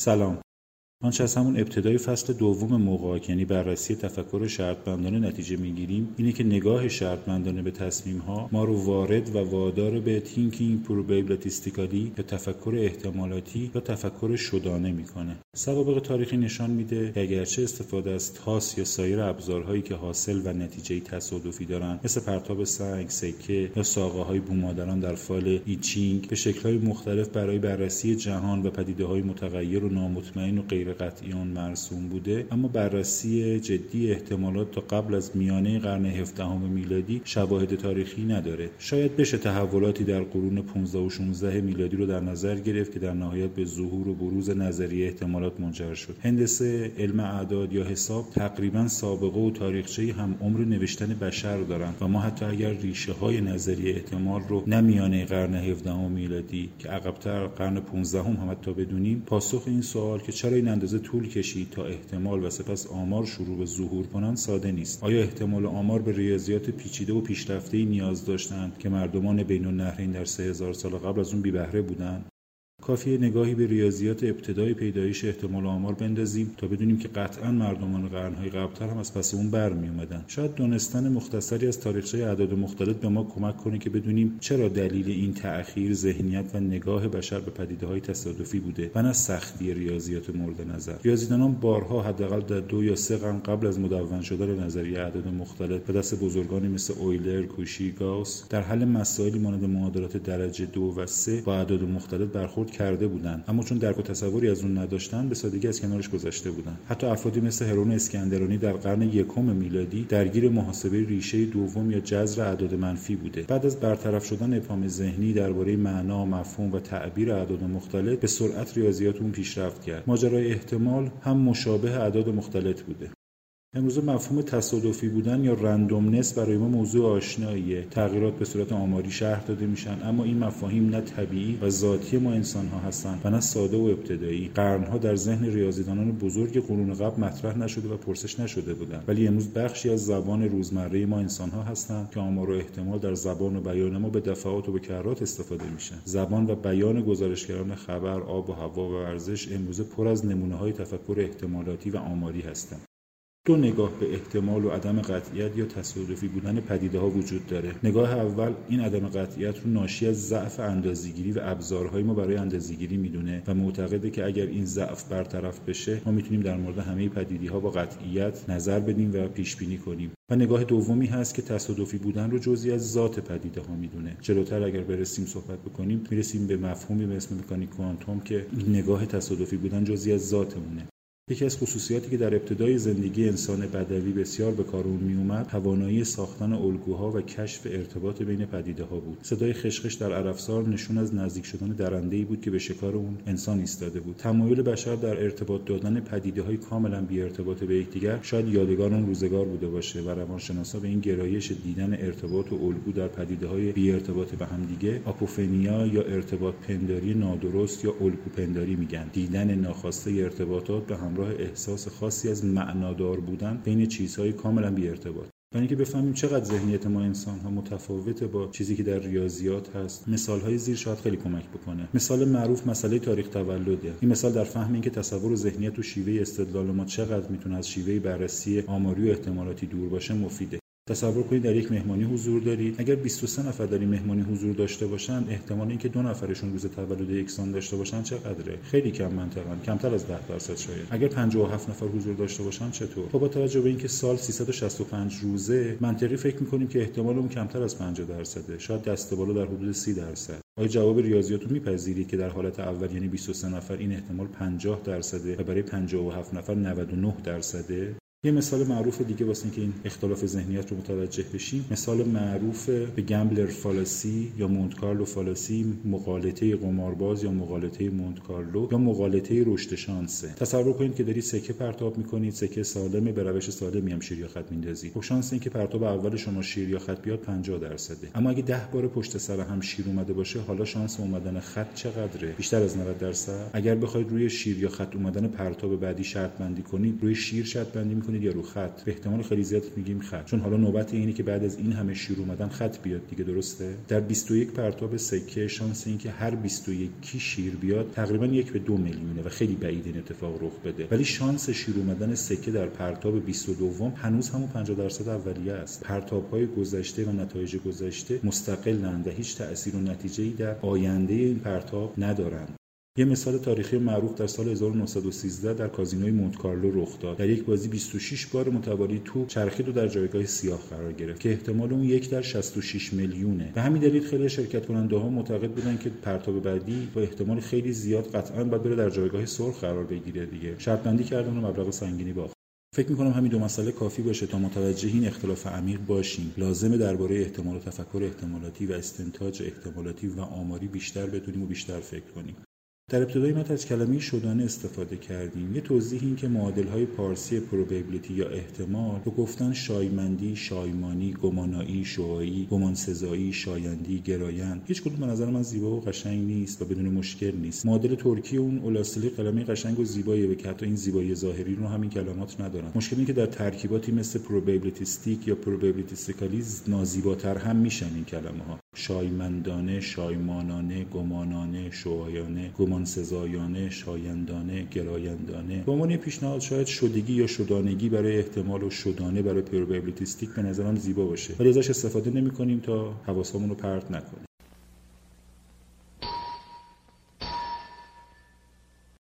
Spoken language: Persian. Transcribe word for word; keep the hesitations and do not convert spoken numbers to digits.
سلام. آنچه از همون ابتدای فصل دوم موقعیت، یعنی بررسی تفکر شرط‌بندانه نتیجه می‌گیریم، اینه که نگاه شرط‌بندانه به تصمیم‌ها ما رو وارد و وادار به Thinking Probabilistically یا تفکر احتمالاتی یا تفکر شدانه می‌کنه. سوابق تاریخی نشان میده که اگرچه استفاده از تاس یا سایر ابزارهایی که حاصل و نتیجه تصادفی دارن، مثل پرتاب سنگ، سکه یا ساقه‌های بومادران در فال I Ching، به شکل‌های مختلف برای بررسی جهان و پدیده‌های متغیر و نامطمئن و غیر قطعی آن مرسوم بوده، اما بررسی جدی احتمالات تا قبل از میانه قرن هفدهم میلادی شواهد تاریخی نداره. شاید بشه تحولاتی در قرون پانزده و شانزده میلادی رو در نظر گرفت که در نهایت به ظهور و بروز نظریه احتمالات منجر شد. هندسه، علم اعداد یا حساب تقریبا سابقه و تاریخچه‌ای هم عمر نوشتن بشر دارن و ما حتی اگر ریشه‌های نظریه احتمال رو نه میانه قرن هفدهم میلادی که عقب‌تر قرن پانزده هم حتی بدونیم، پاسخ این سوال که چرا این اندازه طول کشید تا احتمال و سپس آمار شروع به ظهور کنند ساده نیست. آیا احتمال و آمار به ریاضیات پیچیده و پیشرفته‌ای نیاز داشتند که مردمان بین‌النهرین در سه هزار سال قبل از اون بی‌بهره بودند؟ کافیه نگاهی به ریاضیات ابتدای پیدایش احتمال آمار بندازیم تا بدونیم که قطعاً مردمان قرن‌های قبلتر هم از پس اون برمی‌آمدن. شاید دونستن مختصری از تاریخچه اعداد مختلف به ما کمک کنه که بدونیم چرا دلیل این تأخیر ذهنیت و نگاه بشر به پدیده‌های تصادفی بوده و نه سختی ریاضیات مورد نظر. ریاضیدانان بارها حداقل در دو یا سه قرن قبل از مدون شدن نظریه اعداد مختلف به دست بزرگانی مثل اویلر، کوشی، گاوس در حل مسائلی مانند معادلات درجه دو و سه با اعداد مختلف برخورد کرده بودند، اما چون درک و تصوری از اون نداشتن به سادگی از کنارش گذشته بودند. حتی افرادی مثل هرون اسکندرانی در قرن یکم میلادی درگیر محاسبه ریشه دوم یا جذر اعداد منفی بوده. بعد از برطرف شدن ابهام ذهنی درباره معنا، مفهوم و تعبیر اعداد مختلف به سرعت ریاضیات اون پیشرفت کرد. ماجرای احتمال هم مشابه اعداد مختلف بوده. امروز مفهوم تصادفی بودن یا رندومنس برای ما موضوع آشناییه. تغییرات به صورت آماری شرح داده میشن، اما این مفاهیم نه طبیعی و ذاتی ما انسان‌ها هستند و نه ساده و ابتدایی. قرن‌ها در ذهن ریاضیدانان بزرگ قرون قبل مطرح نشده و پرسش نشده بودند، ولی امروز بخشی از زبان روزمره ما انسان‌ها هستند که آمار و احتمال در زبان و بیان ما به دفعات و به کرات استفاده میشن. زبان و بیان گزارشگران خبر، آب و هوا و ارزش امروز پر از نمونه‌های تفکر احتمالاتی و آماری هستند. دو نگاه به احتمال و عدم قطعیت یا تصادفی بودن پدیده ها وجود داره. نگاه اول این عدم قطعیت رو ناشی از ضعف اندازه‌گیری و ابزارهای ما برای اندازه‌گیری میدونه و معتقده که اگر این ضعف برطرف بشه ما میتونیم در مورد همه پدیده‌ها با قطعیت نظر بدیم و پیش بینی کنیم. و نگاه دومی هست که تصادفی بودن رو جزئی از ذات پدیده ها میدونه. جلوتر اگر برسیم صحبت بکنیم میرسیم به مفهومی به اسم مکانیک کوانتوم که نگاه تصادفی بودن جزئی از ذاتمونه. یکی از خصوصیاتی که در ابتدای زندگی انسان بدوی بسیار به کار اون می اومد، توانایی ساختن الگوها و کشف ارتباط بین پدیده‌ها بود. صدای خشخش در عرفسار نشون از نزدیک شدن درنده‌ای بود که به شکار اون انسان ایستاده بود. تمایل بشر در ارتباط دادن پدیده‌های کاملا بی ارتباط به یکدیگر شاید یادگار اون روزگار بوده باشه و روانشناسا به این گرایش دیدن ارتباط و الگو در پدیده‌های بی ارتباط به هم دیگه آپوفنیا یا ارتباط پنداری نادرست یا الگو پنداری میگن. دیدن ناخواسته ارتباطات به هم راه احساس خاصی از معنادار بودن بین چیزهای کاملا بی ارتباط. یعنی که بفهمیم چقدر ذهنیت ما انسان ها متفاوته با چیزی که در ریاضیات هست، مثال های زیر شاید خیلی کمک بکنه. مثال معروف مسئله تاریخ تولده. این مثال در فهم این که تصور و ذهنیت و شیوه استدلال ما چقدر میتونه از شیوه بررسی آماری و احتمالاتی دور باشه مفیده. تصور کنید در یک مهمانی حضور دارید. اگر بیست و سه نفر در این مهمانی حضور داشته باشن، احتمال اینکه دو نفرشون روز تولد یکسان داشته باشن چقدره؟ خیلی کم منطقاً، کمتر از ده درصد شاید. اگر پنجاه و هفت نفر حضور داشته باشن چطور؟ خب با توجه به اینکه سال سیصد و شصت و پنج روزه، منطقی فکر می‌کنیم که احتمال اون کمتر از پنجاه درصده، شاید دست بالا در حدود سی درصد. آیا جواب ریاضیات رو میپذیرید که در حالت اول یعنی بیست و سه نفر این احتمال پنجاه درصده و برای پنجاه و هفت نفر نود و نه درصده؟ یه مثال معروف دیگه واسه اینکه این اختلاف ذهنیت رو متوجه بشیم، مثال معروف به گمبلر فالاسی یا مونت کارلو فالاسی، مغالطه قمارباز یا مغالطه مونت کارلو یا مغالطه رشد شانس. تصور کنید که دارید سکه پرتاب می‌کنید، سکه سالمه، به روش سالمی هم شیر یا خط می‌ندازید. خب شانس این که پرتاب اول شما شیر یا خط بیاد پنجاه درصده، اما اگه ده بار پشت سر هم شیر اومده باشه، حالا شانس اومدن خط چقدره؟ بیشتر از نود درصد. اگر بخواید روی شیر یا خط اومدن پرتاب بعدی شرط بندی کنید، روی شیر شرط بندی میکنید یا رو خط، به احتمال خیلی زیاد میگیم خط، چون حالا نوبت اینه که بعد از این همه شیر اومدن خط بیاد دیگه، درسته؟ در بیست و یک پرتاب سکه شانس این که هر بیست و یک کی شیر بیاد تقریبا یک به دو میلیونه و خیلی بعید این اتفاق رخ بده، ولی شانس شیر اومدن سکه در پرتاب بیست و دو هنوز همون پنجاه درصد اولیه است. پرتاب‌های گذشته و نتایج گذشته مستقلن و هیچ تأثیر و نتیجه‌ای در آینده این پرتاب ندارند. یه مثال تاریخی معروف در سال هزار و نهصد و سیزده در کازینوی مونت کارلو رخ داد. در یک بازی بیست و شش بار متوالی توپ چرخید و در جایگاه سیاه قرار گرفت که احتمال اون یک در شصت و شش میلیونه. به همین دلیل خیلی شرکت کننده‌ها معتقد بودن که پرتاب بعدی با احتمال خیلی زیاد قطعاً باید بره در جایگاه سرخ قرار بگیره دیگه. شرط‌بندی کردن و مبلغ سنگینی باخت. فکر می‌کنم همین دو مسئله کافی باشه تا متوجه این اختلاف عمیق باشیم. لازمه درباره احتمال و تفکر احتمالاتی و استنتاج احتمالاتی و آماری بیشتر بدونیم و بیشتر فکر کنیم. در ابتدای متن از کلمه شدانه استفاده کردیم. یه توضیح این که معادل‌های پارسی پروببلیتی یا احتمال رو گفتن شایمندی، شایمانی، گمانایی، شعاعی، گمانسزایی، شایندی، گرایند. هیچ کدوم به نظر من زیبا و قشنگ نیست و بدون مشکل نیست. معادل ترکی اون اولاسیلی کلمه قشنگ و زیباییه که حتی این زیبایی ظاهری رو همین کلمات ندارن. مشکل اینه که در ترکیباتی مثل پروببلیتیستیک یا پروببلیتیستیکالیز نازیباتر هم میشن این کلمه‌ها. شایمندانه، شایمانانه، گمانانه، شایانه، گمانسزایانه، شایندانه، گرایندانه. به عنوان پیشنهاد شاید شدگی یا شدانگی برای احتمال و شدانه برای پروببلیتیستیک به نظرم زیبا باشه، ولی ازش استفاده نمی‌کنیم تا حواسمون رو پرت نکنیم.